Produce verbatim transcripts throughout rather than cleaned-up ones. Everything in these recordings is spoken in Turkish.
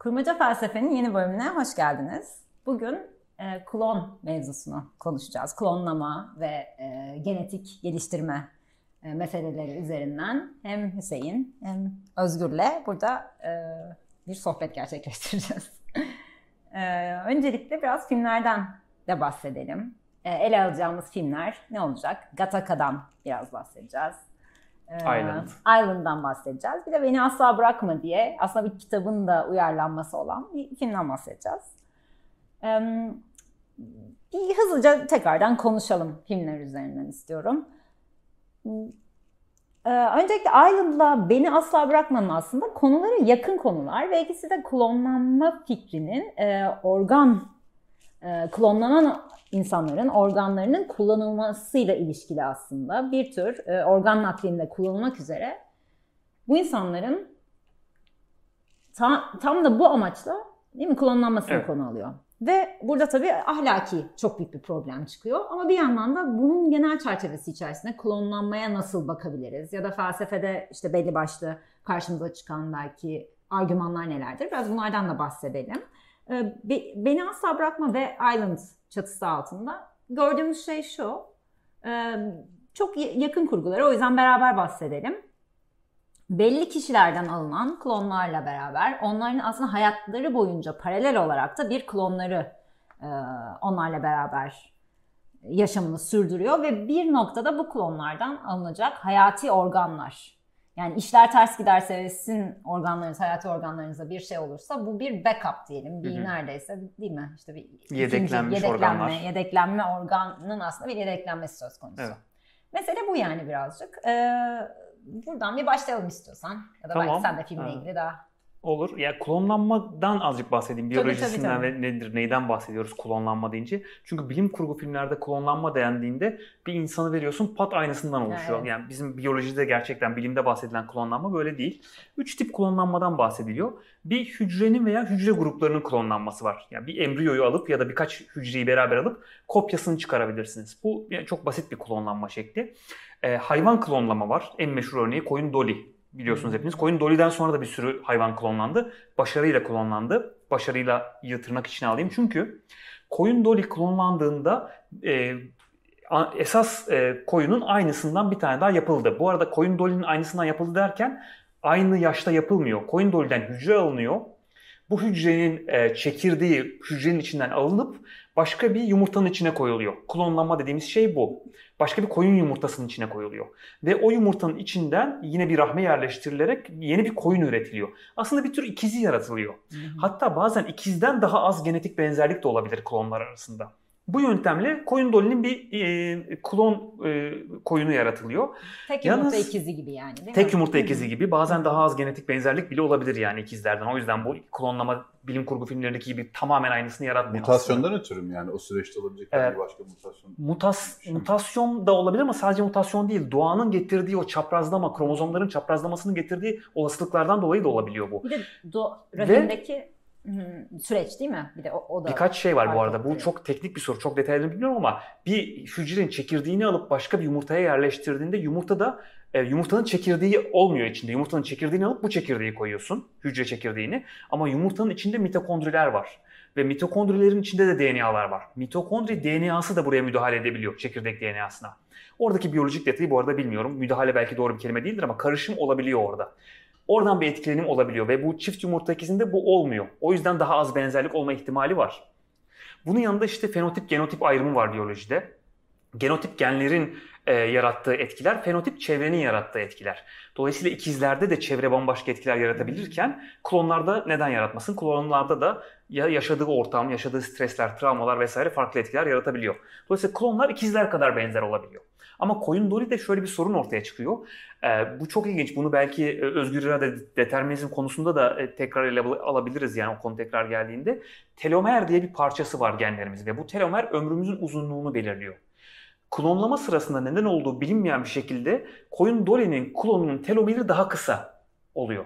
Kurmaca Felsefe'nin yeni bölümüne hoş geldiniz. Bugün e, klon mevzusunu konuşacağız. Klonlama ve e, genetik geliştirme e, meseleleri üzerinden hem Hüseyin hem Özgür'le burada e, bir sohbet gerçekleştireceğiz. e, öncelikle biraz filmlerden de bahsedelim. E, ele alacağımız filmler ne olacak? Gattaca'dan biraz bahsedeceğiz. Island. Island'dan bahsedeceğiz. Bir de Beni Asla Bırakma diye aslında bir kitabın da uyarlanması olan bir filmden bahsedeceğiz. Bir hızlıca tekrardan konuşalım filmler üzerinden istiyorum. Öncelikle Island'la Beni Asla Bırakma'nın aslında konuları yakın konular ve ikisi de klonlanma fikrinin organ, klonlanan İnsanların organlarının kullanılmasıyla ilişkili aslında. Bir tür e, organ naklinde kullanılmak üzere bu insanların ta, tam da bu amaçla değil mi kullanılmasını evet. konu alıyor. Ve burada tabii ahlaki çok büyük bir problem çıkıyor. Ama bir yandan da bunun genel çerçevesi içerisinde klonlanmaya nasıl bakabiliriz? Ya da felsefede işte belli başlı karşımıza çıkan belki argümanlar nelerdir? Biraz bunlardan da bahsedelim. E, Beni Asla Bırakma ve Island çatısı altında. Gördüğümüz şey şu, çok yakın kurguları, o yüzden beraber bahsedelim. Belli kişilerden alınan klonlarla beraber onların aslında hayatları boyunca paralel olarak da bir klonları onlarla beraber yaşamını sürdürüyor ve bir noktada bu klonlardan alınacak hayati organlar. Yani işler ters giderse ve sizin organlarınız, hayati organlarınıza bir şey olursa bu bir backup diyelim. Bir hı hı. neredeyse değil mi? İşte bir yedeklenmiş yedeklenme, organlar. Yedeklenme organının aslında bir yedeklenmesi söz konusu. Evet. Mesele bu yani birazcık. Ee, buradan bir başlayalım istiyorsan. Ya da tamam. Belki sen de filmle ilgili daha. Olur. Ya klonlanmadan azıcık bahsedeyim. Biyolojisinden tabii, tabii, tabii. ve nedir, neyden bahsediyoruz klonlanma deyince. Çünkü bilim kurgu filmlerde klonlanma dendiğinde bir insanı veriyorsun pat aynasından oluşuyor. Evet. Yani bizim biyolojide gerçekten bilimde bahsedilen klonlanma böyle değil. Üç tip klonlanmadan bahsediliyor. Bir hücrenin veya hücre gruplarının klonlanması var. Yani bir embriyoyu alıp ya da birkaç hücreyi beraber alıp kopyasını çıkarabilirsiniz. Bu yani çok basit bir klonlanma şekli. Ee, hayvan klonlama var. En meşhur örneği koyun Dolly. Biliyorsunuz hepiniz. Koyun Dolly'den sonra da bir sürü hayvan klonlandı. Başarıyla klonlandı. Başarıyla tırnak içine alayım. Çünkü koyun Dolly klonlandığında e, esas e, koyunun aynısından bir tane daha yapıldı. Bu arada koyun Dolly'nin aynısından yapıldı derken aynı yaşta yapılmıyor. Koyun Dolly'den hücre alınıyor. Bu hücrenin e, çekirdeği hücrenin içinden alınıp başka bir yumurtanın içine koyuluyor. Klonlanma dediğimiz şey bu. Başka bir koyun yumurtasının içine koyuluyor. Ve o yumurtanın içinden yine bir rahme yerleştirilerek yeni bir koyun üretiliyor. Aslında bir tür ikizi yaratılıyor. Hatta bazen ikizden daha az genetik benzerlik de olabilir klonlar arasında. Bu yöntemle koyun Dolly'nin bir e, klon e, koyunu yaratılıyor. Tek yumurta Yalnız, ikizi gibi yani değil mi? Tek yumurta ikizi gibi. Bazen daha az genetik benzerlik bile olabilir yani ikizlerden. O yüzden bu klonlama bilim kurgu filmlerindeki gibi tamamen aynısını yaratmıyor. Mutasyondan ötürü mü yani o süreçte olabilecek evet. bir başka mutasyon? Mutas, mutasyon da olabilir ama sadece mutasyon değil. Doğanın getirdiği o çaprazlama, kromozomların çaprazlamasının getirdiği olasılıklardan dolayı da olabiliyor bu. Bir de do, rahimdeki... Ve, süreç değil mi? Bir de o, o da birkaç şey var bu arada. Ediyor. Bu çok teknik bir soru. Çok detaylı bilmiyorum ama bir hücrenin çekirdeğini alıp başka bir yumurtaya yerleştirdiğinde yumurta da e, yumurtanın çekirdeği olmuyor içinde. Yumurtanın çekirdeğini alıp bu çekirdeği koyuyorsun. Hücre çekirdeğini. Ama yumurtanın içinde mitokondriler var. Ve mitokondrilerin içinde de D N A'lar var. Mitokondri D N A'sı da buraya müdahale edebiliyor çekirdek D N A'sına. Oradaki biyolojik detayı bu arada bilmiyorum. Müdahale belki doğru bir kelime değildir ama karışım olabiliyor orada. Oradan bir etkilenim olabiliyor ve bu çift yumurta ikizinde bu olmuyor. O yüzden daha az benzerlik olma ihtimali var. Bunun yanında işte fenotip genotip ayrımı var biyolojide. Genotip genlerin e, yarattığı etkiler, fenotip çevrenin yarattığı etkiler. Dolayısıyla ikizlerde de çevre bambaşka etkiler yaratabilirken klonlarda neden yaratmasın? Klonlarda da ya yaşadığı ortam, yaşadığı stresler, travmalar vesaire farklı etkiler yaratabiliyor. Dolayısıyla klonlar ikizler kadar benzer olabiliyor. Ama koyun Dolly'de şöyle bir sorun ortaya çıkıyor. Ee, bu çok ilginç. Bunu belki özgür irade determinizm konusunda da tekrar ele alabiliriz yani o konu tekrar geldiğinde. Telomer diye bir parçası var genlerimizde. Bu telomer ömrümüzün uzunluğunu belirliyor. Klonlama sırasında neden olduğu bilinmeyen bir şekilde koyun Dolly'nin klonunun telomeri daha kısa oluyor.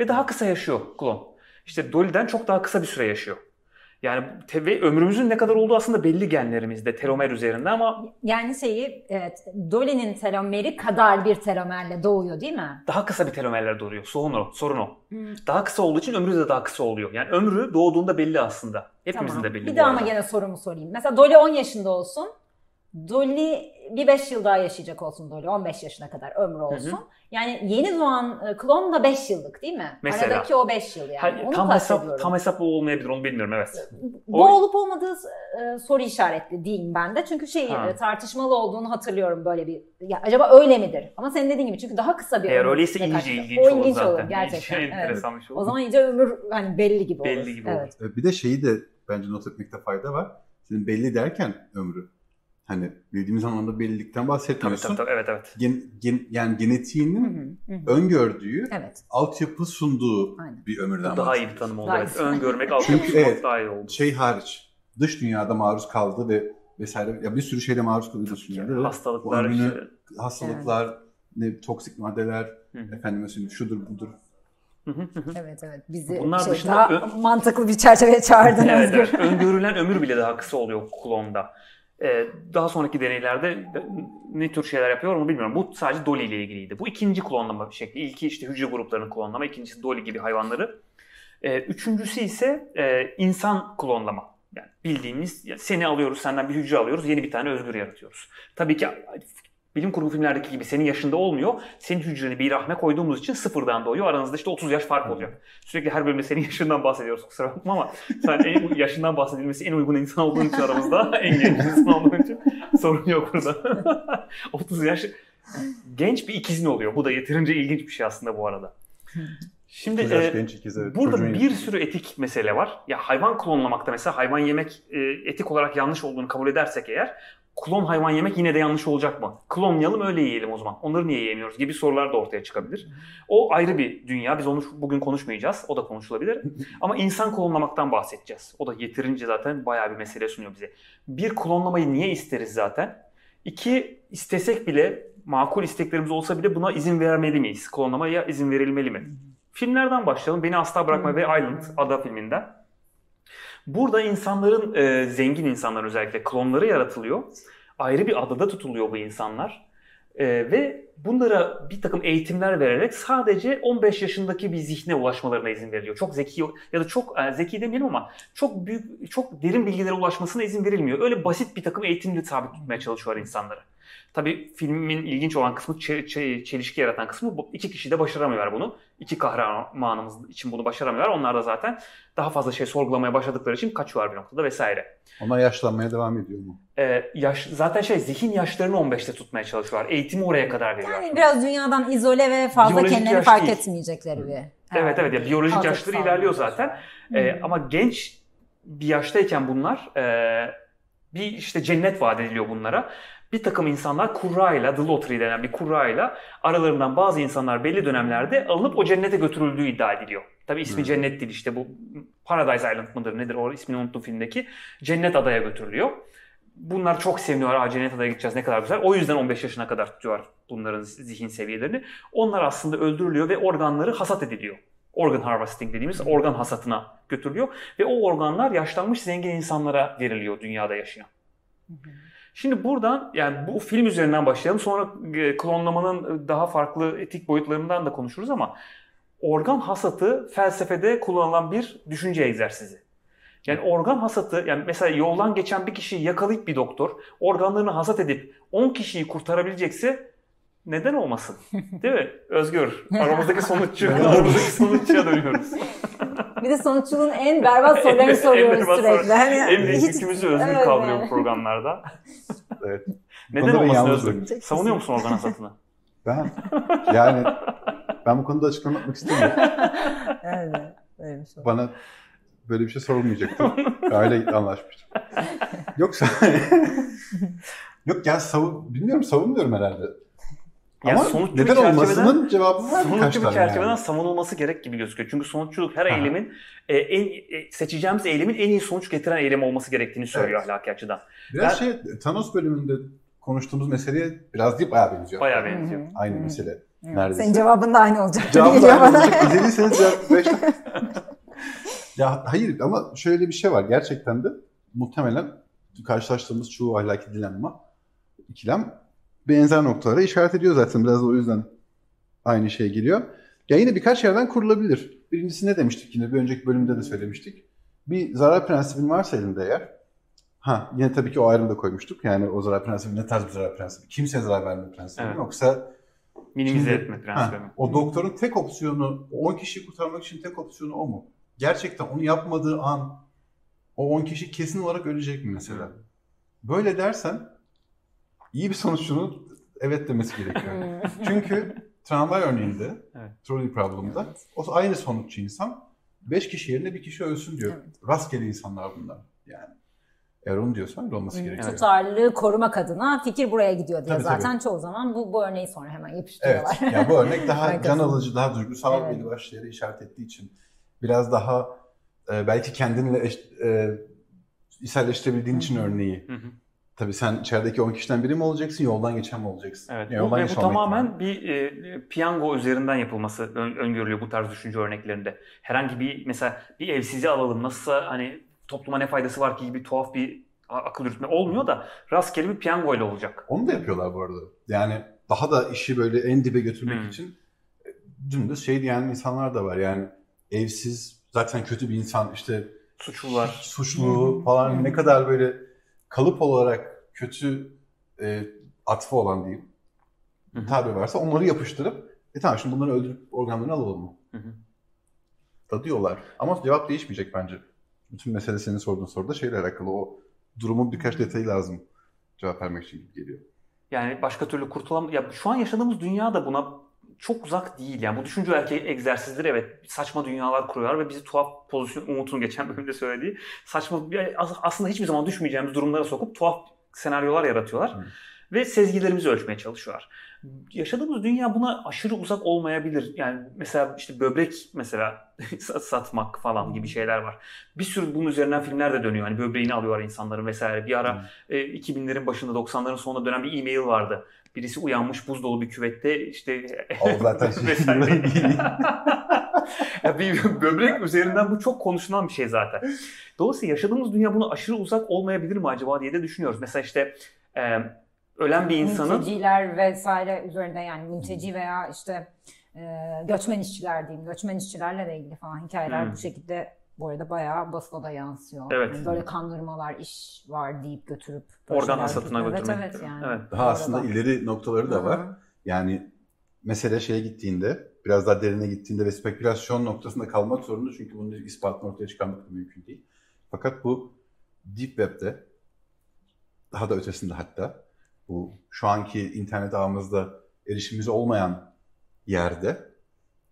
Ve daha kısa yaşıyor klon. İşte Dolly'den çok daha kısa bir süre yaşıyor. Yani ve ömrümüzün ne kadar olduğu aslında belli genlerimizde, telomer üzerinde ama... Yani şeyi, evet, Dolly'nin telomeri kadar bir telomerle doğuyor değil mi? Daha kısa bir telomerle doğuyor. Sorun o. Sorun o. Hmm. Daha kısa olduğu için ömrü de daha kısa oluyor. Yani ömrü doğduğunda belli aslında. Hepimizin tamam. de belli. Bir daha ama gene sorumu sorayım. Mesela Dolly on yaşında olsun. Dolly bir beş yıl daha yaşayacak olsun Dolly. on beş yaşına kadar ömrü olsun. Hı hı. Yani yeni doğan klon da beş yıllık değil mi? Mesela, aradaki o beş yıl yani. Ha, onu tam, hesap, tam hesap olmayabilir onu bilmiyorum evet. Bu o... olup olmadığı e, soru işaretli diyeyim ben de. Çünkü şey ha. tartışmalı olduğunu hatırlıyorum böyle bir. Ya, acaba öyle midir? Ama senin dediğin gibi çünkü daha kısa bir ömür. Eğer öyleyse iyice ilginç olur zaten. O ilginç olur gerçekten. Evet. Olur. O zaman iyice ömür hani belli gibi olur. Belli gibi evet. olur. Bir de şeyi de bence not etmekte fayda var. Senin belli derken ömrü. Hani bildiğimiz anlamda bellilikten bahsetmiyorsun. Tabii, tabii, tabii, evet, evet. Gen, gen, yani genetiğinin hı hı, hı. öngördüğü, evet. altyapı sunduğu Aynen. bir ömürden bahsediyorsun. Daha iyi bir tanım oldu. Evet. Öngörmek, altyapı sunmak evet, daha iyi oldu. Şey hariç, dış dünyada maruz kaldı ve vesaire ya bir sürü şeyle maruz kaldı dış dünyada. Hastalıklar, ömrünü, işte. hastalıklar evet. ne, toksik maddeler, efendime söyleyeyim şudur budur. evet evet bizi Bunlar şey, dışında daha ö- mantıklı bir çerçeveye çağırdınız. evet, evet. Öngörülen ömür bile daha kısa oluyor klonda. Daha sonraki deneylerde ne tür şeyler yapıyor onu bilmiyorum. Bu sadece Dolly ile ilgiliydi. Bu ikinci klonlama şekli. İlki işte hücre gruplarının klonlama, ikincisi Dolly gibi hayvanları. Üçüncüsü ise insan klonlama. Yani bildiğimiz seni alıyoruz, senden bir hücre alıyoruz, yeni bir tane özgür yaratıyoruz. Tabii ki bilim kurgu filmlerdeki gibi senin yaşında olmuyor. Senin hücreni bir rahme koyduğumuz için sıfırdan doğuyor. Aranızda işte otuz yaş fark oluyor. Sürekli her bölümde senin yaşından bahsediyoruz kusura bakma ama sen en yaşından bahsedilmesi en uygun insan olduğun için aramızda en genç insan olduğun için sorun yok burada. otuz yaş genç bir ikizin oluyor. Bu da yeterince ilginç bir şey aslında bu arada. Şimdi e, genç ikiz, evet. burada Çocuğun bir yapayım. sürü etik mesele var. Ya hayvan klonlamakta mesela hayvan yemek e, etik olarak yanlış olduğunu kabul edersek eğer klon hayvan yemek yine de yanlış olacak mı? Klonlayalım öyle yiyelim o zaman. Onları niye yiyemiyoruz gibi sorular da ortaya çıkabilir. O ayrı bir dünya. Biz onu bugün konuşmayacağız. O da konuşulabilir. Ama insan klonlamaktan bahsedeceğiz. O da yeterince zaten bayağı bir mesele sunuyor bize. Bir, klonlamayı niye isteriz zaten? İki, istesek bile makul isteklerimiz olsa bile buna izin vermeli miyiz? Klonlamaya izin verilmeli mi? Filmlerden başlayalım. Beni Asla Bırakma ve Island ada filminden. Burada insanların, e, zengin insanlar özellikle klonları yaratılıyor. Ayrı bir adada tutuluyor bu insanlar. E, ve bunlara bir takım eğitimler vererek sadece on beş yaşındaki bir zihne ulaşmalarına izin veriliyor. Çok zeki ya da çok e, zeki demeyelim ama çok büyük, çok derin bilgilere ulaşmasına izin verilmiyor. Öyle basit bir takım eğitimle sabit tutmaya çalışıyorlar insanları. Tabii filmin ilginç olan kısmı, çelişki yaratan kısmı, iki kişi de başaramıyorlar bunu. İki kahramanımız için bunu başaramıyorlar. Onlar da zaten daha fazla şey sorgulamaya başladıkları için kaçıyorlar bir noktada vesaire. Onlar yaşlanmaya devam ediyor mu? Ee, yaş, zaten şey zihin yaşlarını on beşte tutmaya çalışıyorlar. Eğitimi oraya kadar veriyorlar. Yani biraz dünyadan izole ve fazla biyolojik kendilerini fark değil. etmeyecekleri bir. Evet evet, evet. Ya, biyolojik Altı yaşları ilerliyor zaten. Ee, ama genç bir yaştayken bunlar e, bir işte cennet vaat ediliyor bunlara. Bir takım insanlar kurrayla, The Lottery denen bir kurrayla aralarından bazı insanlar belli dönemlerde alınıp o cennete götürüldüğü iddia ediliyor. Tabii ismi hmm. cennet değil işte bu Paradise Island mıdır nedir o ismini unuttum filmdeki. Cennet adaya götürülüyor. Bunlar çok seviniyorlar. Aa, cennet adaya gideceğiz ne kadar güzel. O yüzden on beş yaşına kadar tutuyorlar bunların zihin seviyelerini. Onlar aslında öldürülüyor ve organları hasat ediliyor. Organ harvesting dediğimiz organ hasatına götürülüyor. Ve o organlar yaşlanmış zengin insanlara veriliyor dünyada yaşayan. Hmm. Şimdi buradan yani bu film üzerinden başlayalım. Sonra klonlamanın daha farklı etik boyutlarından da konuşuruz ama organ hasatı felsefede kullanılan bir düşünce egzersizi. Yani organ hasatı yani mesela yoldan geçen bir kişiyi yakalayıp bir doktor organlarını hasat edip on kişiyi kurtarabilecekse neden olmasın? Değil mi? Özgür. Aramızdaki sonuççu. Aramızdaki sonuççuya dönüyoruz. Bir de sonuççuluğun en berbat sorularını soruyoruz sürekli. Hani en büyük yükümüzü Özgür evet. kavrıyor programlarda. Evet. Neden olmasın Özgür? Savunuyor musun organ hasatını? Ben yani ben bu konuda açıklama yapmak istemiyorum. Evet. Öyleymiş. Bana böyle bir şey sorulmayacaktı. Öyle anlaşmıştım. Yoksa Yok ya savun bilmiyorum savunmuyorum herhalde. Yani ama sonuçlu neden olmasının cevabı var mı? Sonuçlu bir çerçeveden yani. savunulması gerek gibi gözüküyor. Çünkü sonuççuluk her ha. eylemin, e, en e, seçeceğimiz eylemin en iyi sonuç getiren eylem olması gerektiğini söylüyor evet. ahlaki açıdan. Biraz ben, şey Thanos bölümünde konuştuğumuz meseleye biraz değil bayağı benziyor. Bayağı benziyor. Hı-hı. Aynı Hı-hı. mesele neredeyse. Senin cevabın da aynı olacak. Cevabın da aynı olacak. İzlediyseniz cevabı beş dakika. Ya hayır, ama şöyle bir şey var. Gerçekten de muhtemelen karşılaştığımız çoğu ahlaki dilemma, ikilem benzer noktalara işaret ediyor zaten. Biraz da o yüzden aynı şey geliyor. Ya yine birkaç yerden kurulabilir. Birincisi ne demiştik yine? Bir önceki bölümde de söylemiştik. Bir zarar prensibin varsa elinde eğer, ha yine tabii ki o ayrımı da koymuştuk. Yani o zarar prensibi ne tarz bir zarar prensibi? Kimseye zarar verme prensibi, evet. Yoksa minimize etme prensibi. Ha, o doktorun tek opsiyonu, on kişiyi kurtarmak için tek opsiyonu o mu? Gerçekten onu yapmadığı an o on kişi kesin olarak ölecek mi mesela? Böyle dersen iyi bir sonuççunun evet demesi gerekiyor. Çünkü tramvay örneğinde, evet. trolley problem'da evet. o aynı sonuççu insan beş kişi yerine bir kişi ölsün diyor. Evet. Rastgele insanlar bunlar yani. Eğer onu diyorsan öyle olması gerekiyor. Tutarlılığı korumak adına fikir buraya gidiyor diye tabii, zaten tabii. çoğu zaman bu, bu örneği sonra hemen yapıştırıyorlar. Evet. Yani bu örnek daha can alıcı, daha duygusal evet. bir başlı yere işaret ettiği için biraz daha e, belki kendini e, içselleştirebildiğin için örneği. Hı hı. Tabii sen içerideki on kişiden biri mi olacaksın, yoldan geçen mi olacaksın? Evet. Yani bu, ve bu tamamen ihtimali. bir e, piyango üzerinden yapılması ön, öngörülüyor bu tarz düşünce örneklerinde. Herhangi bir mesela bir evsizi alalım, nasılsa hani topluma ne faydası var ki gibi tuhaf bir akıl yürütme olmuyor da rastgele bir piyangoyla olacak. Onu da yapıyorlar bu arada. Yani daha da işi böyle en dibe götürmek hmm. için dümdüz şey diyen insanlar da var. Yani evsiz zaten kötü bir insan, işte suçlular, suçlu falan hmm. ne kadar böyle kalıp olarak kötü e, atfı olan diyeyim hmm. tabi varsa onları yapıştırıp e tamam şimdi bunları öldürüp organlarını alalım mı? Hmm. Da diyorlar. Ama cevap değişmeyecek bence. Bütün mesele senin sorduğun soruda şeyle alakalı, o durumun birkaç detayı lazım cevap vermek için geliyor. Yani başka türlü kurtulam... Ya şu an yaşadığımız dünya da buna çok uzak değil. Yani bu düşünce erkek egzersizleri, evet, saçma dünyalar kuruyorlar ve bizi tuhaf pozisyon, Umut'un geçen bölümde söylediği saçma, aslında hiçbir zaman düşmeyeceğimiz durumlara sokup tuhaf senaryolar yaratıyorlar. Hı. Ve sezgilerimizi ölçmeye çalışıyorlar. Yaşadığımız dünya buna aşırı uzak olmayabilir. Yani mesela işte böbrek mesela satmak falan gibi şeyler var. Bir sürü bunun üzerinden filmler de dönüyor. Hani böbreğini alıyorlar insanların vesaire. Bir ara hmm. iki binlerin başında, doksanların sonunda dönen bir e-mail vardı. Birisi uyanmış buz dolu bir küvette işte zaten vesaire. Yani bir böbrek üzerinden bu çok konuşulan bir şey zaten. Dolayısıyla yaşadığımız dünya buna aşırı uzak olmayabilir mi acaba diye de düşünüyoruz. Mesela işte e ölen bir insanın... Mülteciler vesaire üzerinde, yani mülteci veya işte e, göçmen işçiler diyeyim. Göçmen işçilerle de ilgili falan hikayeler hmm. bu şekilde bu arada bayağı basına da yansıyor. Evet. Yani böyle kandırmalar, iş var deyip götürüp... Organ hasatına götürmek. Evet, evet yani. Evet. Daha aslında arada. ileri noktaları da var. Hı-hı. Yani mesele şeye gittiğinde, biraz daha derine gittiğinde ve spekülasyon noktasında kalmak zorunda. Çünkü bunun ispatını ortaya çıkarmak da mümkün değil. Fakat bu Deep Web'de, daha da ötesinde hatta, bu şu anki internet ağımızda erişimimiz olmayan yerde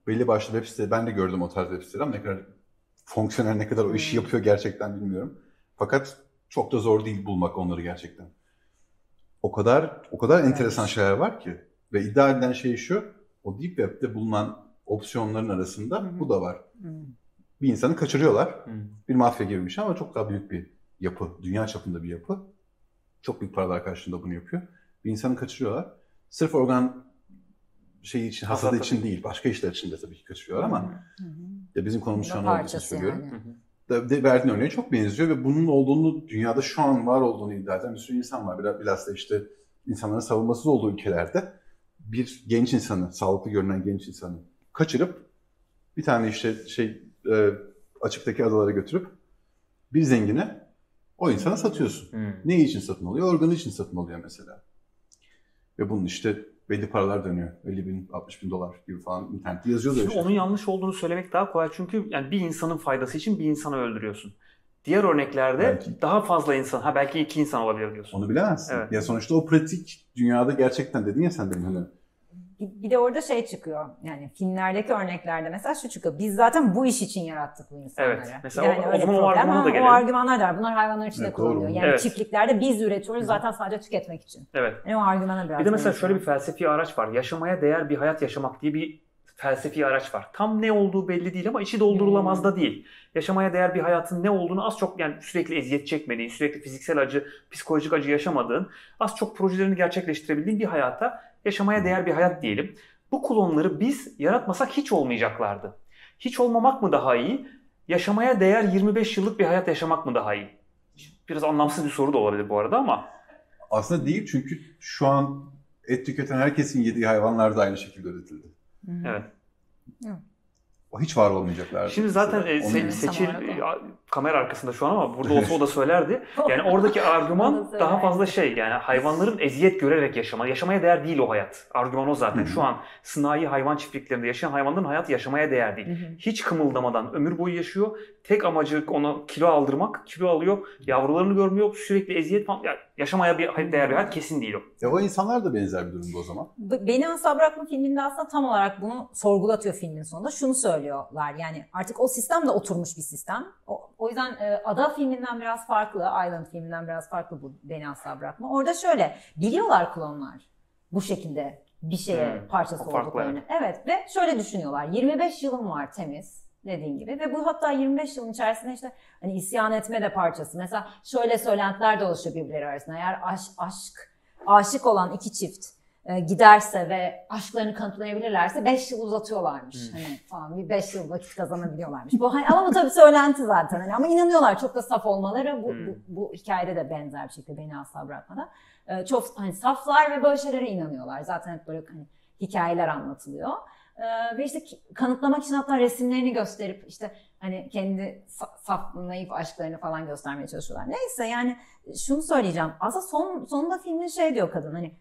belli başlı web siteleri, ben de gördüm o tarz web siteleri, ama ne kadar fonksiyonel, ne kadar o işi yapıyor gerçekten bilmiyorum. Fakat çok da zor değil bulmak onları gerçekten. O kadar o kadar evet. enteresan şeyler var ki ve iddia edilen şey şu, o Deep Web'de bulunan opsiyonların arasında Hı-hı. bu da var. Hı-hı. Bir insanı kaçırıyorlar. Hı-hı. Bir mafya gibi bir şey ama çok daha büyük bir yapı, dünya çapında bir yapı. Çok büyük paralar karşılığında bunu yapıyor. Bir insanı kaçırıyorlar. Sırf organ şeyi için, hasadı için değil, başka işler için de tabii ki kaçırıyorlar ama hı hı. Ya bizim konumuz şu an olduğu için söylüyorum. Yani. De, verdiğin örneğe çok benziyor ve bunun olduğunu, dünyada şu an var olduğunu iddia eden bir sürü insan var. Bilhassa işte insanların savunmasız olduğu ülkelerde bir genç insanı, sağlıklı görünen genç insanı kaçırıp bir tane işte şey e, açıktaki adalara götürüp bir zengine o insana satıyorsun. Hmm. Ne için satın alıyor? Organı için satın alıyor mesela. Ve bunun işte belli paralar dönüyor. elli bin, altmış bin dolar gibi falan internette yazıyor da işte. Onun yanlış olduğunu söylemek daha kolay. Çünkü yani bir insanın faydası için bir insanı öldürüyorsun. Diğer örneklerde belki daha fazla insan, ha belki iki insan olabilir diyorsun. Onu bilemezsin. Evet. Ya sonuçta o pratik dünyada gerçekten dedin ya sen demin hani. Bir de orada şey çıkıyor, yani filmlerdeki örneklerde mesela şu çıkıyor, biz zaten bu iş için yarattık bu insanları. Evet, mesela yani o, öyle o zaman o argümanlar da geliyor. O argümanlar da var, bunlar hayvanlar için de evet, kullanılıyor. Yani evet. çiftliklerde biz üretiyoruz zaten sadece tüketmek için. Evet. Yani o argümana biraz. Bir de mesela şöyle bir felsefi araç var, yaşamaya değer bir hayat yaşamak diye bir felsefi araç var. Tam ne olduğu belli değil ama içi doldurulamaz hmm. da değil. Yaşamaya değer bir hayatın ne olduğunu az çok, yani sürekli eziyet çekmediğin, sürekli fiziksel acı, psikolojik acı yaşamadığın, az çok projelerini gerçekleştirebildiğin bir hayata yaşamaya değer bir hayat diyelim. Bu klonları biz yaratmasak hiç olmayacaklardı. Hiç olmamak mı daha iyi? yaşamaya değer yirmi beş yıllık bir hayat yaşamak mı daha iyi? Biraz anlamsız bir soru da olabilir bu arada ama. Aslında değil, çünkü şu an et tüketen herkesin yediği hayvanlar da aynı şekilde üretildi. Evet. Evet. Hiç var olmayacaklardı. Şimdi zaten e, se Seçil e, kamera arkasında şu an ama burada olsa o da söylerdi. Yani oradaki argüman daha fazla şey, yani hayvanların eziyet görerek yaşama, yaşamaya değer değil o hayat. Argüman o zaten. Hı-hı. Şu an sınai hayvan çiftliklerinde yaşayan hayvanların hayatı yaşamaya değer değil. Hı-hı. Hiç kımıldamadan ömür boyu yaşıyor. Tek amacı ona kilo aldırmak. Kilo alıyor. Yavrularını görmüyor. Sürekli eziyet falan. Yani yaşamaya bir değer bir hayat kesin değil o. Ya o insanlar da benzer bir durumda o zaman. Beni Asla Bırakma filminde aslında tam olarak bunu sorgulatıyor filmin sonunda. Şunu söylüyorlar, yani artık o sistem de oturmuş bir sistem. O, o yüzden e, Ada filminden biraz farklı, Island filminden biraz farklı bu Beni Asla Bırakma. Orada şöyle, biliyorlar klonlar bu şekilde bir şeye hmm, parçası olduklarını. Yani. Evet, ve şöyle düşünüyorlar, yirmi beş yılım var temiz. Dediğin gibi ve bu hatta yirmi beş yılın içerisinde işte hani isyan etme de parçası. Mesela şöyle söylentiler de oluşuyor birbirleri arasında. Eğer aş, aşk, aşık olan iki çift e, giderse ve aşklarını kanıtlayabilirlerse beş yıl uzatıyorlarmış. Hmm. Hani falan bir beş yıl vakit kazanabiliyorlarmış. Bu, hani, ama bu tabii söylenti zaten. Hani, ama inanıyorlar, çok da saf olmaları. Bu, hmm. bu, bu hikayede de benzer bir şekilde Beni Asla Bırakma'da. E, çok hani saflar ve böyle şeylere inanıyorlar. Zaten hep böyle hani, hikayeler anlatılıyor. Ve işte kanıtlamak için hatta resimlerini gösterip işte hani kendi saf, naif aşklarını falan göstermeye çalışıyorlar. Neyse, yani şunu söyleyeceğim. Aslında son, sonunda filmin şey diyor kadın, hani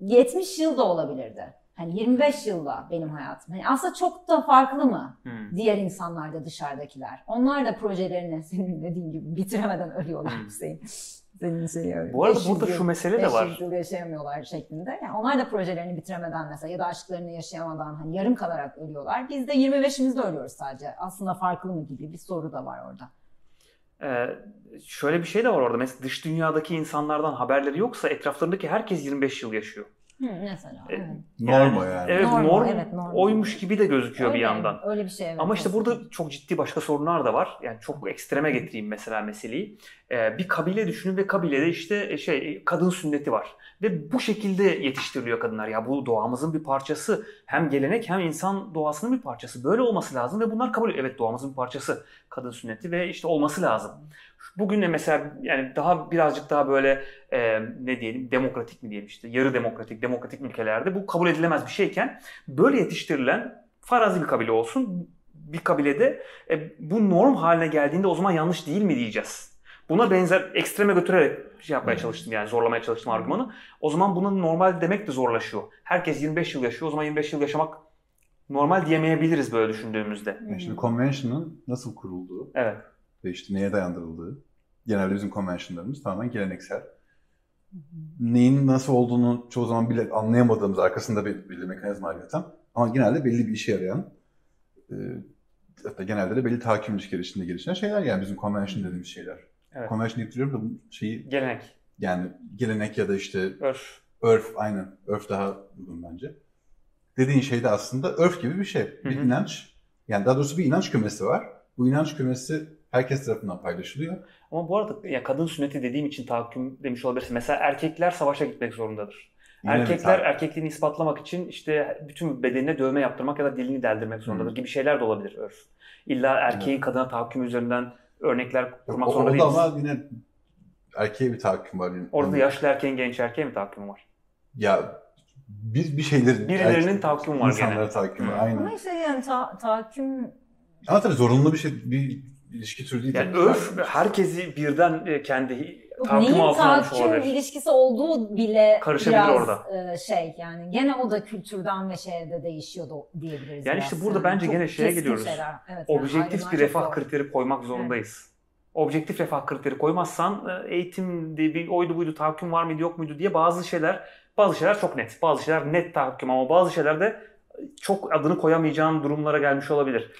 yetmiş yıl da olabilirdi. Hani yirmi beş yılda benim hayatım. Hani aslında çok da farklı mı hmm. diğer insanlar da, dışarıdakiler? Onlar da projelerini senin dediğin gibi bitiremeden ölüyorlar Hüseyin. Bu arada burada yıl, şu mesele de var. beş yüz yıl yaşayamıyorlar şeklinde. Yani onlar da projelerini bitiremeden mesela ya da aşklarını yaşayamadan hani yarım kalarak ölüyorlar. Biz de yirmi beşimizde ölüyoruz sadece. Aslında farklı mı gibi bir soru da var orada. Ee, şöyle bir şey de var orada. Mesela dış dünyadaki insanlardan haberleri yoksa etraflarındaki herkes yirmi beş yıl yaşıyor. Hı, mesela. Ee, yani, normal yani. Evet, normal, normal, evet, normal. Oymuş gibi de gözüküyor öyle, bir yandan. Öyle bir şey. Evet, ama işte olsun. Burada çok ciddi başka sorunlar da var. Yani çok ekstreme getireyim mesela meseleyi. Ee, bir kabile düşünün ve kabilede işte şey kadın sünneti var. Ve bu şekilde yetiştiriliyor kadınlar. Ya bu doğamızın bir parçası. Hem gelenek hem insan doğasının bir parçası. Böyle olması lazım ve bunlar kabul ediyor. Evet, doğamızın bir parçası. Kadın sünneti ve işte olması lazım. Bugün de mesela yani daha birazcık daha böyle e, ne diyelim, demokratik mi diyelim, işte yarı demokratik, demokratik ülkelerde bu kabul edilemez bir şeyken böyle yetiştirilen farazi bir kabile olsun, bir kabilede e, bu norm haline geldiğinde o zaman yanlış değil mi diyeceğiz. Buna benzer ekstreme götürerek şey yapmaya çalıştım, yani zorlamaya çalıştım argümanı. O zaman bunun normal demek de zorlaşıyor. Herkes yirmi beş yıl yaşıyor, o zaman yirmi beş yıl yaşamak normal diyemeyebiliriz böyle düşündüğümüzde. Yani şimdi convention'ın nasıl kurulduğu. Evet. Ve işte neye dayandırıldığı, genelde bizim konvensiyonlarımız tamamen geleneksel. Neyin nasıl olduğunu çoğu zaman bile anlayamadığımız, arkasında bir, bir mekanizma yatan ama genelde belli bir işe yarayan, e, hatta genelde de belli takvim ilişkileri içinde gelişen şeyler, yani bizim konvensiyon dediğimiz şeyler. Evet. Konvensiyon yaptırıyorum da bu şeyi... Gelenek. Yani gelenek ya da işte... Örf. Örf, aynen. Örf daha uygun bence. Dediğin şey de aslında örf gibi bir şey. Hı-hı. Bir inanç, yani daha doğrusu bir inanç kümesi var. Bu inanç kümesi... Herkes tarafından paylaşılıyor. Ama bu arada ya kadın sünneti dediğim için tahakküm demiş olabilirsin. Mesela erkekler savaşa gitmek zorundadır. Yine erkekler erkekliğini ispatlamak için işte bütün bedenine dövme yaptırmak ya da dilini deldirmek zorundadır hmm. gibi şeyler de olabilir örf. İlla erkeğin evet. kadına tahakküm üzerinden örnekler kurmak Yok, zorunda değiliz. Orada ama yine erkeğe bir tahakküm var. Yani orada yaşlı erkeğin genç erkeğe mi tahakkümü var? Ya... Bir, bir şeylerin... Birilerinin tahakkümü var. İnsanlara tahakkümü var. Aynen. Ama işte yani ta, tahakküm... Ama tabii zorunlu bir şey... Bir... İlişki türü değil. Yani örf herkesi birden kendi tahakküm altına almış olabilir. Neyin ilişkisi olduğu bile karışabilir orada. Şey yani gene o da kültürden ve şeyde değişiyor da diyebiliriz. Yani biraz. işte burada yani bence gene şeye gidiyoruz. Evet, objektif yani bir refah kriteri koymak zorundayız. Evet. Objektif refah kriteri koymazsan eğitimdi, bir oydu buydu, tahakküm var mıydı yok muydu diye bazı şeyler, bazı şeyler çok net. Bazı şeyler net tahakküm ama bazı şeylerde çok adını koyamayacağın durumlara gelmiş olabilir.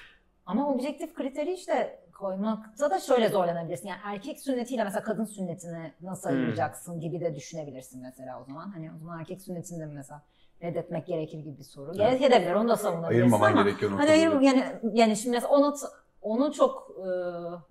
Ama objektif kriteri işte koymakta da şöyle zorlanabilirsin. Yani erkek sünnetiyle mesela kadın sünnetini nasıl ayıracaksın hmm. gibi de düşünebilirsin mesela o zaman. Hani o zaman erkek sünnetini de mesela reddetmek gerekir gibi bir soru. Evet. Edebilir, onu da savunabilirsin. Ayırmaman ama gerekiyor. Hani ayır, yani, yani şimdi mesela onu, onu çok e,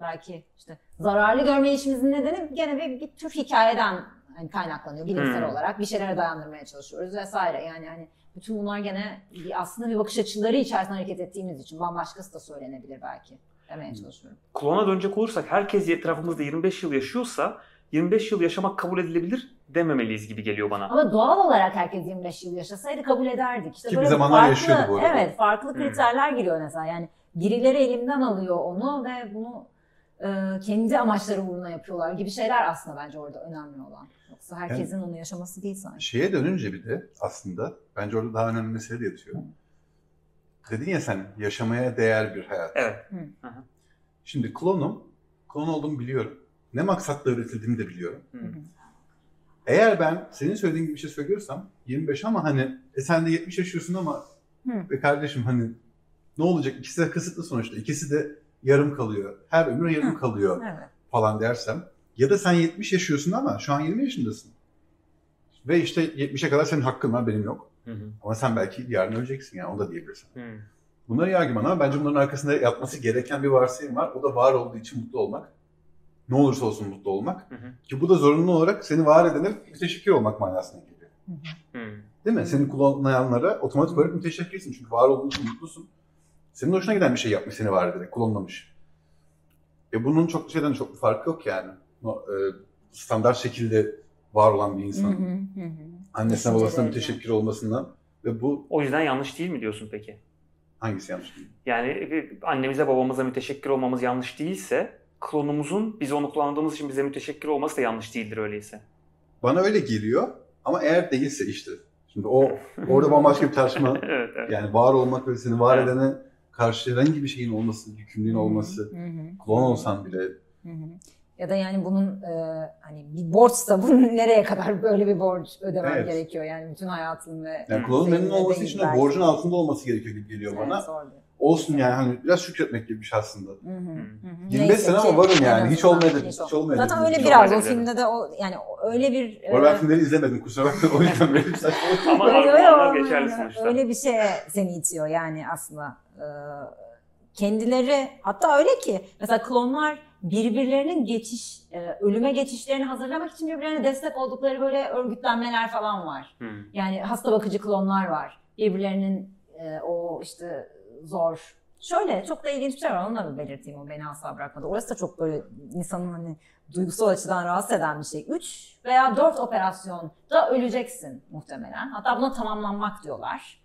belki işte zararlı görme işimizin nedeni gene bir, bir tür hikayeden yani kaynaklanıyor bilimsel hmm. olarak. Bir şeylere dayandırmaya çalışıyoruz vesaire. Yani hani bütün bunlar gene aslında bir bakış açıları içerisinde hareket ettiğimiz için bambaşkası da söylenebilir belki. Demeye çalışıyorum. Klona dönecek olursak herkes etrafımızda yirmi beş yıl yaşıyorsa yirmi beş yıl yaşamak kabul edilebilir dememeliyiz gibi geliyor bana. Ama doğal olarak herkes yirmi beş yıl yaşasaydı kabul ederdik. İşte kimi zamanlar farklı, yaşıyordu bu arada. Evet, farklı kriterler hmm. giriyor mesela. Yani birileri elimden alıyor onu ve bunu e, kendi amaçları uğruna yapıyorlar gibi şeyler aslında bence orada önemli olan. Yoksa herkesin yani, onu yaşaması değil sanki. Şeye dönünce bir de aslında bence orada daha önemli mesele de yatıyor. Hmm. Dedin ya sen yaşamaya değer bir hayat. Evet. Hı. Şimdi klonum, klon olduğumu biliyorum. Ne maksatla üretildiğimi de biliyorum. Hı. Eğer ben senin söylediğin gibi bir şey söylüyorsam yirmi beş ama hani e sen de yetmiş yaşıyorsun ama be kardeşim hani ne olacak? İkisi de kısıtlı sonuçta. İkisi de yarım kalıyor. Her ömür yarım Hı. kalıyor evet. falan dersem. Ya da sen yetmiş yaşıyorsun ama şu an yirmi yaşındasın. Ve işte yetmişe kadar senin hakkın var, benim yok. Hı hı. Ama sen belki yarın öleceksin yani, onu da diyebilirsin. Hı. Bunlar iyi argüman ama bence bunların arkasında yatması gereken bir varsayım var. O da var olduğu için mutlu olmak. Ne olursa olsun mutlu olmak. Hı hı. Ki bu da zorunlu olarak seni var edene müteşekkir olmak manasına geliyor. Hı hı. Değil mi? Hı hı. Seni klonlayanlara otomatik olarak müteşekkirsin. Çünkü var olduğun için mutlusun. Senin hoşuna giden bir şey yapmış seni var ederek, klonlamış. E bunun çok şeyden çok bir farkı yok yani. O, e, standart şekilde var olan bir insan. Hı hı hı. Annesine babasına müteşekkir olmasından ve bu... O yüzden yanlış değil mi diyorsun peki? Hangisi yanlış değil? Yani annemize babamıza müteşekkir olmamız yanlış değilse, klonumuzun biz onu kullandığımız için bize müteşekkir olması da yanlış değildir öyleyse. Bana öyle geliyor ama eğer değilse işte. Şimdi o orada bambaşka bir tartışma. Evet, evet. Yani var olmak ve seni var evet. edene karşı herhangi bir şeyin olması, yükümlülüğün olması, klon olsan bile... Ya da yani bunun e, hani bir borçsa bunun nereye kadar böyle bir borç ödemem evet. gerekiyor yani bütün hayatım ve... Yani klonun benim olması için de borcun altında olması gerekiyor gibi geliyor evet, bana. Sordu. Olsun evet. yani hani biraz şükretmek gibi bir şey aslında. Hı hı, hı. yirmi beş sene ama varım yani hiç olmayabilir. Hiç hiç olmayabilir. Zaten öyle hiç biraz o filmde de o yani öyle bir... Orada ben filmleri izlemedim kusura bakma o yüzden böyle bir saçmalık. Ama argümanlar geçerli sonuçta. Öyle bir şeye seni itiyor yani aslında. Ee, kendileri hatta öyle ki mesela klonlar... birbirlerinin geçiş, ölüme geçişlerini hazırlamak için birbirlerine destek oldukları böyle örgütlenmeler falan var. Hmm. Yani hasta bakıcı klonlar var. Birbirlerinin o işte zor. Şöyle çok da ilginç bir şey var, onu da belirteyim o Beni Asla Bırakma'da. Orası da çok böyle insanın hani duygusal açıdan rahatsız eden bir şey. Üç veya dört operasyonda öleceksin muhtemelen. Hatta buna tamamlanmak diyorlar.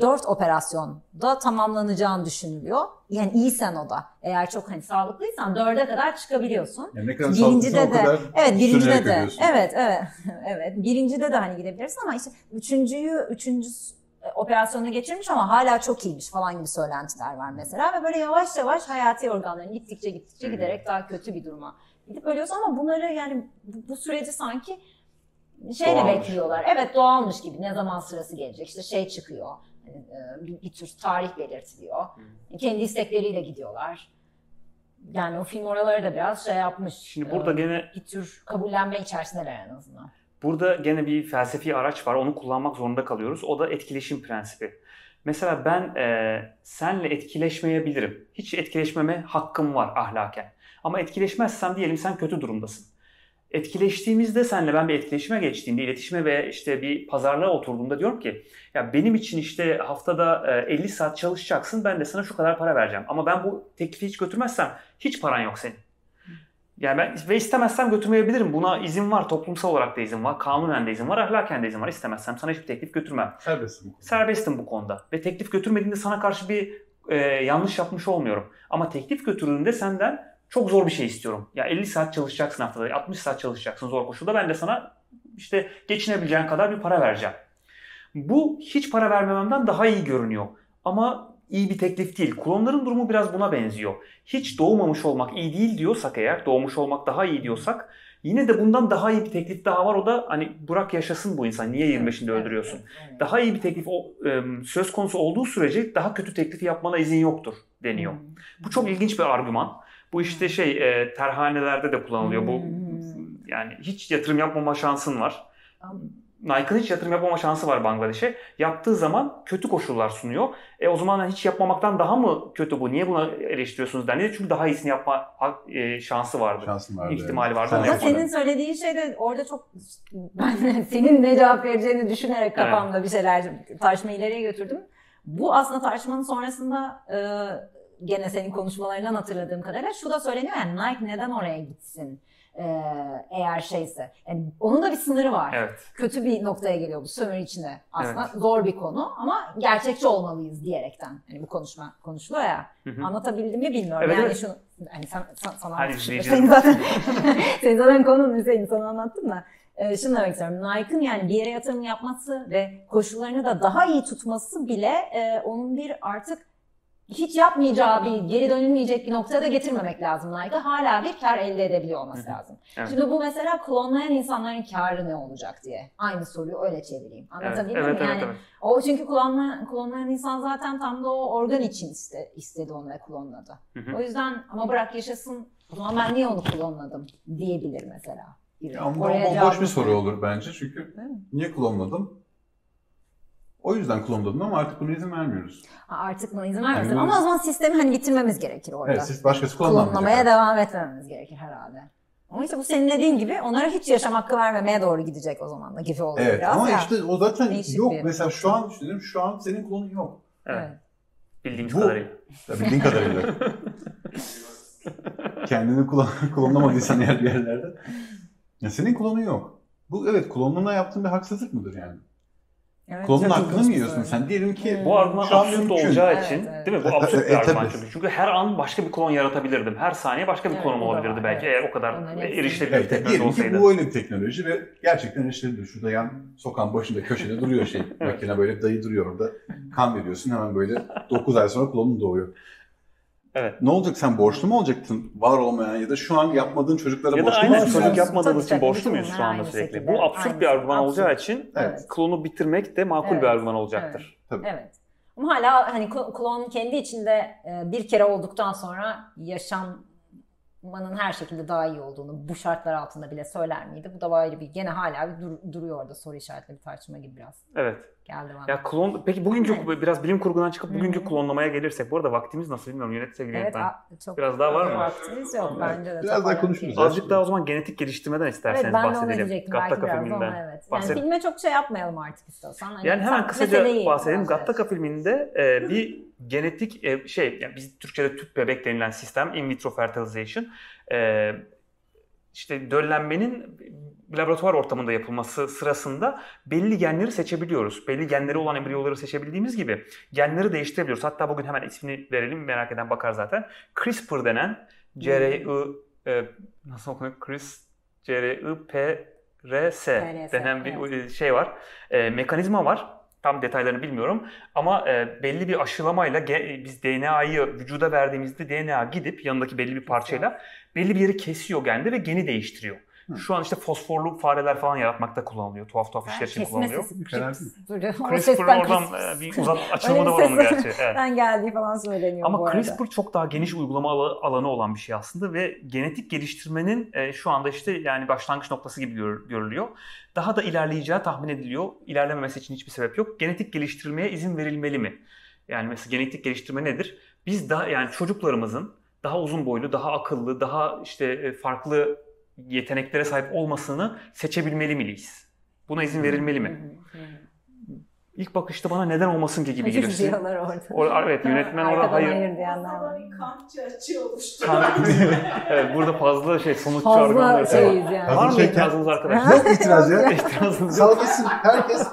dört operasyonda tamamlanacağını düşünülüyor. Yani iyisen o da. Eğer çok hani sağlıklıysan dörde kadar çıkabiliyorsun. Yani ne kadar birincide de, kadar evet birincide de, evet evet evet birincide de hani gidebilirsin ama işte üçüncüyü üçüncü operasyonu geçirmiş ama hala çok iyiymiş falan gibi söylentiler var mesela ve böyle yavaş yavaş hayati organların gittikçe gittikçe hmm. giderek daha kötü bir duruma gidip ölüyorsun ama bunları yani bu süreci sanki şeyle doğalmış. Bekliyorlar. Evet doğalmış gibi. Ne zaman sırası gelecek? İşte şey çıkıyor. Bir, bir tür tarih belirtiliyor. Hmm. Kendi istekleriyle gidiyorlar. Yani o film oraları da biraz şey yapmış. Şimdi burada ee, gene bir tür kabullenme içerisindeler en azından. Burada gene bir felsefi araç var. Onu kullanmak zorunda kalıyoruz. O da etkileşim prensibi. Mesela ben e, senle etkileşmeyebilirim. Hiç etkileşmeme hakkım var ahlaken. Ama etkileşmezsem diyelim sen kötü durumdasın. Etkileştiğimizde senle ben bir etkileşime geçtiğimde, iletişime ve işte bir pazarlığa oturduğumda diyorum ki ya benim için işte haftada elli saat çalışacaksın, ben de sana şu kadar para vereceğim. Ama ben bu teklifi hiç götürmezsem hiç paran yok senin. Yani ben ve istemezsem götürmeyebilirim. Buna izin var, toplumsal olarak da izin var, kanunen de izin var, ahlaken de izin var. İstemezsem sana hiçbir teklif götürmem. Serbestim. Serbestim bu konuda. Ve teklif götürmediğinde sana karşı bir e, yanlış yapmış olmuyorum. Ama teklif götürdüğünde senden çok zor bir şey istiyorum. Ya elli saat çalışacaksın haftada, altmış saat çalışacaksın zor koşulda. Ben de sana işte geçinebileceğin kadar bir para vereceğim. Bu hiç para vermememden daha iyi görünüyor. Ama iyi bir teklif değil. Klonların durumu biraz buna benziyor. Hiç doğmamış olmak iyi değil diyorsak eğer, doğmuş olmak daha iyi diyorsak, yine de bundan daha iyi bir teklif daha var. O da hani bırak yaşasın bu insan. Niye yirmi beşinde öldürüyorsun? Daha iyi bir teklif söz konusu olduğu sürece daha kötü teklifi yapmana izin yoktur deniyor. Bu çok ilginç bir argüman. Bu işte şey terhanelerde de kullanılıyor. Bu yani hiç yatırım yapmama şansın var. Nike'ın hiç yatırım yapmama şansı var Bangladeş'e. Yaptığı zaman kötü koşullar sunuyor. E o zaman hiç yapmamaktan daha mı kötü bu? Niye buna eleştiriyorsunuz dendi. Çünkü daha iyisini yapma şansı vardı. Şansın vardı. İhtimali vardı. Ama senin söylediğin şey de orada çok ben senin ne cevap vereceğini düşünerek kafamda evet. bir şeyler tartışma ileriye götürdüm. Bu aslında tartışmanın sonrasında e, gene senin konuşmalarından hatırladığım kadarıyla şu da söyleniyor, yani Nike neden oraya gitsin ee, eğer şeyse. Yani onun da bir sınırı var. Evet. Kötü bir noktaya geliyor bu sömürü içine. Aslında evet. Zor bir konu ama gerçekçi olmalıyız diyerekten. Yani bu konuşma konuşuluyor ya. Hı hı. Anlatabildim mi bilmiyorum. Evet, yani evet. Şunu, hani sen, sen, sana anlatmıştım. Senin zaten, senin zaten konunun Hüseyin, sana anlattım da. Ee, şunu demek istiyorum. Nike'ın yani bir yere yatırım yapması ve koşullarını da daha iyi tutması bile e, onun bir artık hiç yapmayacağı bir, geri dönülmeyecek bir noktaya da getirmemek lazım Nike'a. Hala bir kar elde edebiliyor olması lazım. Evet. Şimdi bu mesela klonlayan insanların karı ne olacak diye. Aynı soruyu öyle çevireyim. Anlatabildim evet, mi? Evet, yani evet, evet. O çünkü klonlayan, klonlayan insan zaten tam da o organ için iste, istedi onu ve klonladı. Hı hı. O yüzden ama bırak yaşasın, o zaman ben niye onu klonladım diyebilir mesela. Ama o boş bir soru olur bence çünkü niye klonladım? O yüzden klonladım ama artık buna izin vermiyoruz. Artık buna izin vermiyoruz yani, ama o zaman sistemi hani bitirmemiz gerekir orada. Evet, siz başkası klonlanmayacak. Klonlamaya devam etmememiz gerekir herhalde. Ama işte bu senin dediğin gibi onlara hiç yaşam hakkı vermemeye doğru gidecek o zaman da gibi oluyor. Evet biraz ama ya, işte o zaten yok bir... mesela şu an düşünelim, şu an senin klonun yok. Evet. Bildiğin kadarıyla. Bildiğin kadarıyla. Kendini klon, klonlamadıysan eğer bir yerlerde. Ya senin klonun yok. Bu evet, klonluğuna yaptığın bir haksızlık mıdır yani? Evet, klonun hakkını mı yiyorsun öyle. Sen? Diyelim ki bu argüman absürt olacağı evet, için evet. Değil mi? Bu absürt e, bir argüman çünkü. Çünkü her an başka bir klon yaratabilirdim. Her saniye başka bir evet, klonum olabilirdi evet. Belki eğer o kadar erişilebilir evet, teknoloji diyelim olsaydı. Diyelim ki bu öyle bir teknoloji ve gerçekten erişilebilir. Şurada yan sokağın başında köşede duruyor şey. Evet. Makine böyle dayı duruyor orada. Kan veriyorsun hemen böyle dokuz ay sonra klonun doğuyor. Evet. Ne olacak, sen borçlu mu olacaktın var olmayan ya da şu an yapmadığın çocuklara ya borçlu mu? Ya da aynen çocuk yapmadığımız için borçlu muyuz şu anda sürekli? Şekilde. Bu absürt aynı bir argüman olacağı için evet. Klonu bitirmek de makul evet. Bir argüman olacaktır. Evet. Tabii. Evet. Ama hala hani klon kendi içinde bir kere olduktan sonra yaşamanın her şekilde daha iyi olduğunu bu şartlar altında bile söyler miydi? Bu da ayrı bir gene hala bir dur, duruyor orada soru işaretli bir tartışma gibi biraz. Evet. Geldi bana. Ya klon peki bugünkü evet. Biraz bilim kurgundan çıkıp bugünkü hmm. klonlamaya gelirsek bu arada vaktimiz nasıl bilmiyorum yönet sevgili evet, yönetmen. Biraz daha var mı? Vaktimiz yok bence de. Biraz daha konuşuruz. Azıcık daha o zaman genetik geliştirmeden istersen evet, bahsedelim. Gattaca filminden. Ama, evet. Yani filme çok şey yapmayalım artık istiyorsan. Hani yani hemen kısaca bahsedelim. Gattaca filminde e, bir genetik e, şey yani biz Türkçe'de tüp bebek denilen sistem in vitro fertilization e, işte döllenmenin laboratuvar ortamında yapılması sırasında belli genleri seçebiliyoruz. Belli genleri olan embriyoları seçebildiğimiz gibi genleri değiştirebiliyoruz. Hatta bugün hemen ismini verelim, merak eden bakar zaten. CRISPR denen C R I e, nasıl okunuyor? Cris C R I P R S denen bir şey var. E, mekanizma var. Tam detaylarını bilmiyorum ama e, belli bir aşılamayla ge- biz D N A'yı vücuda verdiğimizde D N A gidip yanındaki belli bir parçayla belli bir yeri kesiyor gende ve geni değiştiriyor. Hı. Şu an işte fosforlu fareler falan yaratmakta kullanılıyor. Tuhaf tuhaf işler için kullanılıyor. CRISPR'ın oradan e, bir uzat açılımı da var onun gerçi. Evet. Ben geldiği falan söyleniyor ama bu arada. Ama CRISPR çok daha geniş uygulama alanı olan bir şey aslında ve genetik geliştirmenin e, şu anda işte yani başlangıç noktası gibi gör, görülüyor. Daha da ilerleyeceği tahmin ediliyor. İlerlememesi için hiçbir sebep yok. Genetik geliştirmeye izin verilmeli mi? Yani mesela genetik geliştirme nedir? Biz daha yani çocuklarımızın daha uzun boylu, daha akıllı, daha işte farklı yeteneklere sahip olmasını seçebilmeli miyiz? Buna izin verilmeli mi? İlk bakışta bana neden olmasın ki gibi gelirsin. Diyorlar orada. Evet, yönetmen orada hayır. Hayır diyenler var. Kampçı açığı oluşturuyor. Evet, burada fazla şey sonuççu argümanlar. Fazla şeyiz yani. Var mı itirazınız arkadaşlar? Yok itiraz ya. İtirazınız yok. Sağlasın herkes.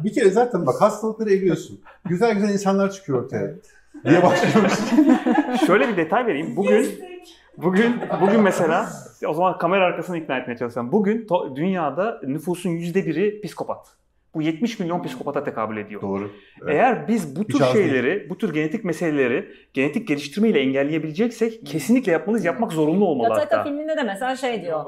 Bir kere zaten bak hastalıkları eviyorsun. Güzel güzel insanlar çıkıyor ortaya. Diye başlıyoruz. Şöyle bir detay vereyim. Bugün Bugün bugün mesela, o zaman kamera arkasını ikna etmeye çalışacağım. Bugün to, dünyada nüfusun yüzde biri psikopat. Bu yetmiş milyon psikopata tekabül ediyor. Doğru. Evet. Eğer biz bu tür hiç şeyleri, bu tür genetik meseleleri genetik geliştirmeyle engelleyebileceksek kesinlikle yapmanız yapmak zorunlu olmalı hatta. Gattaca filminde de mesela şey diyor.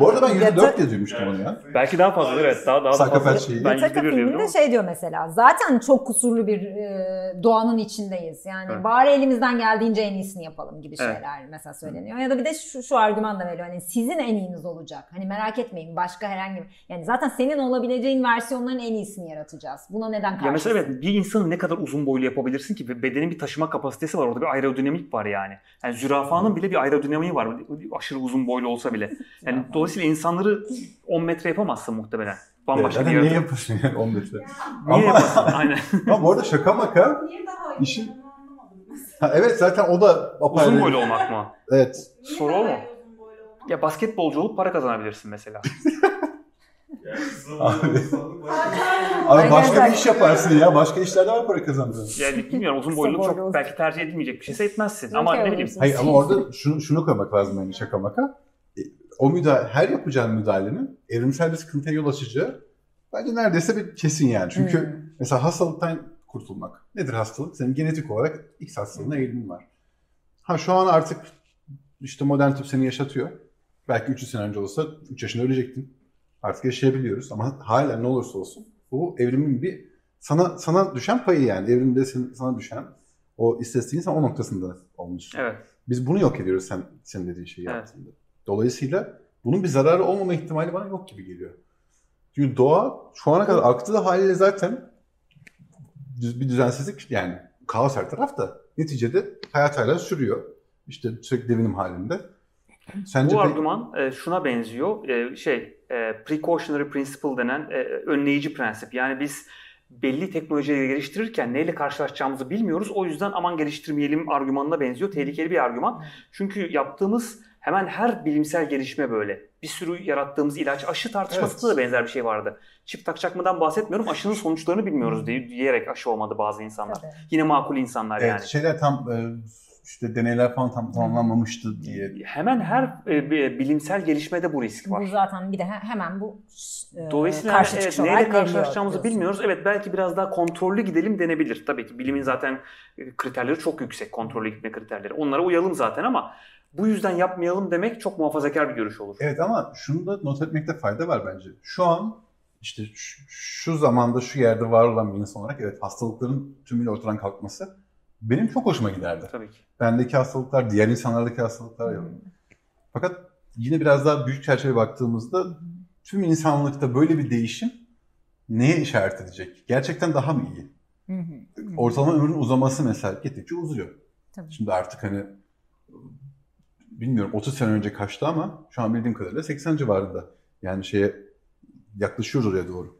Bu arada ben yüzde dört diye duymuştum onu ya. Belki daha fazla evet. Daha, daha da fazla. Gattaca filminde şey diyor mesela, zaten çok kusurlu bir e, doğanın içindeyiz. Yani evet. Bari elimizden geldiğince en iyisini yapalım gibi şeyler evet. Mesela söyleniyor. Ya da bir de şu, şu argüman da veriyor. Hani sizin en iyiniz olacak. Hani merak etmeyin başka herhangi bir... Yani zaten senin olabileceğin versiyonların en iyisini yaratacağız. Buna neden karşısın? Ya mesela evet, bir insanı ne kadar uzun boylu yapabilirsin ki? Bedenin bir taşıma kapasitesi var. Orada bir aerodinamik var yani. Yani zürafanın bile bir aerodinamiği var. Aşırı uzun boylu olsa bile. Yani dolayısıyla insanları on metre yapamazsın muhtemelen. bambaşka bir yerde. Niye yapıyorsun yani on beşte? Niye yapıyorsun? Aynen. Ama bu arada şaka maka. Niye daha iyi? İşin... Ha, evet zaten o da apayrı. Uzun boylu olmak mı? Evet. Niye soru o mu? Ya basketbolcu olup para kazanabilirsin mesela. Abi, abi başka bir iş yaparsın ya. Başka işlerde var para kazandığın. Yani bilmiyorum, uzun boyluluk çok belki tercih edilmeyecek bir şeyse etmezsin. Ama ne bileyim. Hayır ama orada şunu, şunu koymak lazım yani şaka maka. O müdahale, her yapacağın müdahalenin evrimsel bir sıkıntıya yol açacağı bence neredeyse bir kesin yani. Çünkü hmm. mesela hastalıktan kurtulmak. Nedir hastalık? Senin genetik olarak X hastalığına eğilimin var. Ha şu an artık işte modern tıp seni yaşatıyor. Belki üç yüz sene önce olsa üç yaşında ölecektin. Artık yaşayabiliyoruz ama hala ne olursa olsun bu evrimin bir sana sana düşen payı yani. Evrimde senin, sana düşen o istatistiğin sen o noktasında olmuş. Evet. Biz bunu yok ediyoruz sen, senin dediğin şeyi evet. yaptığında. Dolayısıyla bunun bir zararı olmama ihtimali bana yok gibi geliyor. Çünkü doğa şu ana kadar aktığı da haliyle zaten bir düzensizlik yani kaos her tarafta. Neticede hayat hala sürüyor. İşte sürekli devinim halinde. Sence bu argüman de... e, şuna benziyor. E, şey, e, Precautionary Principle denen e, önleyici prensip. Yani biz belli teknolojileri geliştirirken neyle karşılaşacağımızı bilmiyoruz. O yüzden aman geliştirmeyelim argümanına benziyor. Tehlikeli bir argüman. Çünkü yaptığımız hemen her bilimsel gelişme böyle. Bir sürü yarattığımız ilaç, aşı tartışmasında evet. da benzer bir şey vardı. Çip takacakmadan bahsetmiyorum. Aşının sonuçlarını bilmiyoruz diye, diyerek aşı olmadı bazı insanlar. Evet. Yine makul insanlar evet, yani. Evet, şeyler tam... E... İşte deneyler falan tam tamamlanmamıştı diye. Hemen her e, bilimsel gelişmede bu risk var. Bu zaten bir de hemen bu e, dolayısıyla karşı çıkış olarak neyle karşılaşacağımızı bilmiyoruz. Evet belki biraz daha kontrollü gidelim denebilir. Tabii ki bilimin zaten kriterleri çok yüksek. Kontrollü gitme kriterleri. Onlara uyalım zaten ama bu yüzden yapmayalım demek çok muhafazakar bir görüş olur. Evet ama şunu da not etmekte fayda var bence. Şu an işte şu, şu zamanda şu yerde var olan bir insan olarak evet hastalıkların tümüyle ortadan kalkması benim çok hoşuma giderdi. Tabii ki. Bendeki hastalıklar, diğer insanlardaki hastalıklar yok. Fakat yine biraz daha büyük çerçeve baktığımızda tüm insanlıkta böyle bir değişim neye işaret edecek? Gerçekten daha mı iyi? Ortalama ömrün uzaması mesela gittikçe uzuyor. Tabii. Şimdi artık hani bilmiyorum otuz sene önce kaçtı ama şu an bildiğim kadarıyla seksen civarında. Yani şeye yaklaşıyoruz oraya doğru.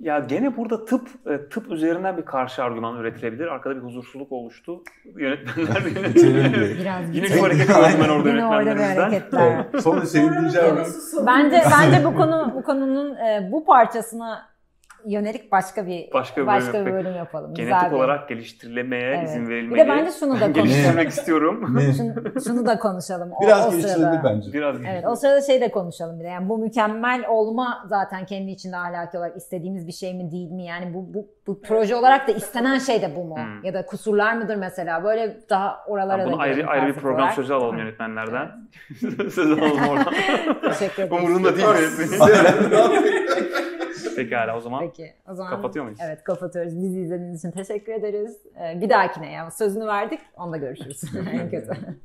Ya gene burada tıp tıp üzerinden bir karşı argüman üretilebilir. Arkada bir huzursuzluk oluştu. Yönetmenler yine bir hareket gördüm ben orada yönetmenlerimizden. Sonra sevineceğim. Bence bence bu konu bu konunun bu parçasına yönelik başka bir başka, başka bir bölüm yapalım. Genetik güzel olarak bir... geliştirilemeye evet. izin verilmeli. Bir de bence şunu da konuşalım. Geliştirmek istiyorum. şunu, şunu da konuşalım. O, biraz geliştirildi bence. Biraz evet, geliştirildi. O sırada şey de konuşalım bir de. Yani bu mükemmel olma zaten kendi içinde ahlaki olarak istediğimiz bir şey mi değil mi? Yani bu bu, bu proje olarak da istenen şey de bu mu? Hmm. Ya da kusurlar mıdır mesela? Böyle daha oralara yani da ayrı, ayrı bir program olarak. Sözü alalım yönetmenlerden. Sözü alalım oradan. Teşekkür ederim. Umurunda değil mi? Pekala o zaman, Peki, o zaman kapatıyor muyuz? Evet kapatıyoruz. Bizi izlediğiniz için teşekkür ederiz. Bir dahakine ya sözünü verdik. Onda görüşürüz. En kötü.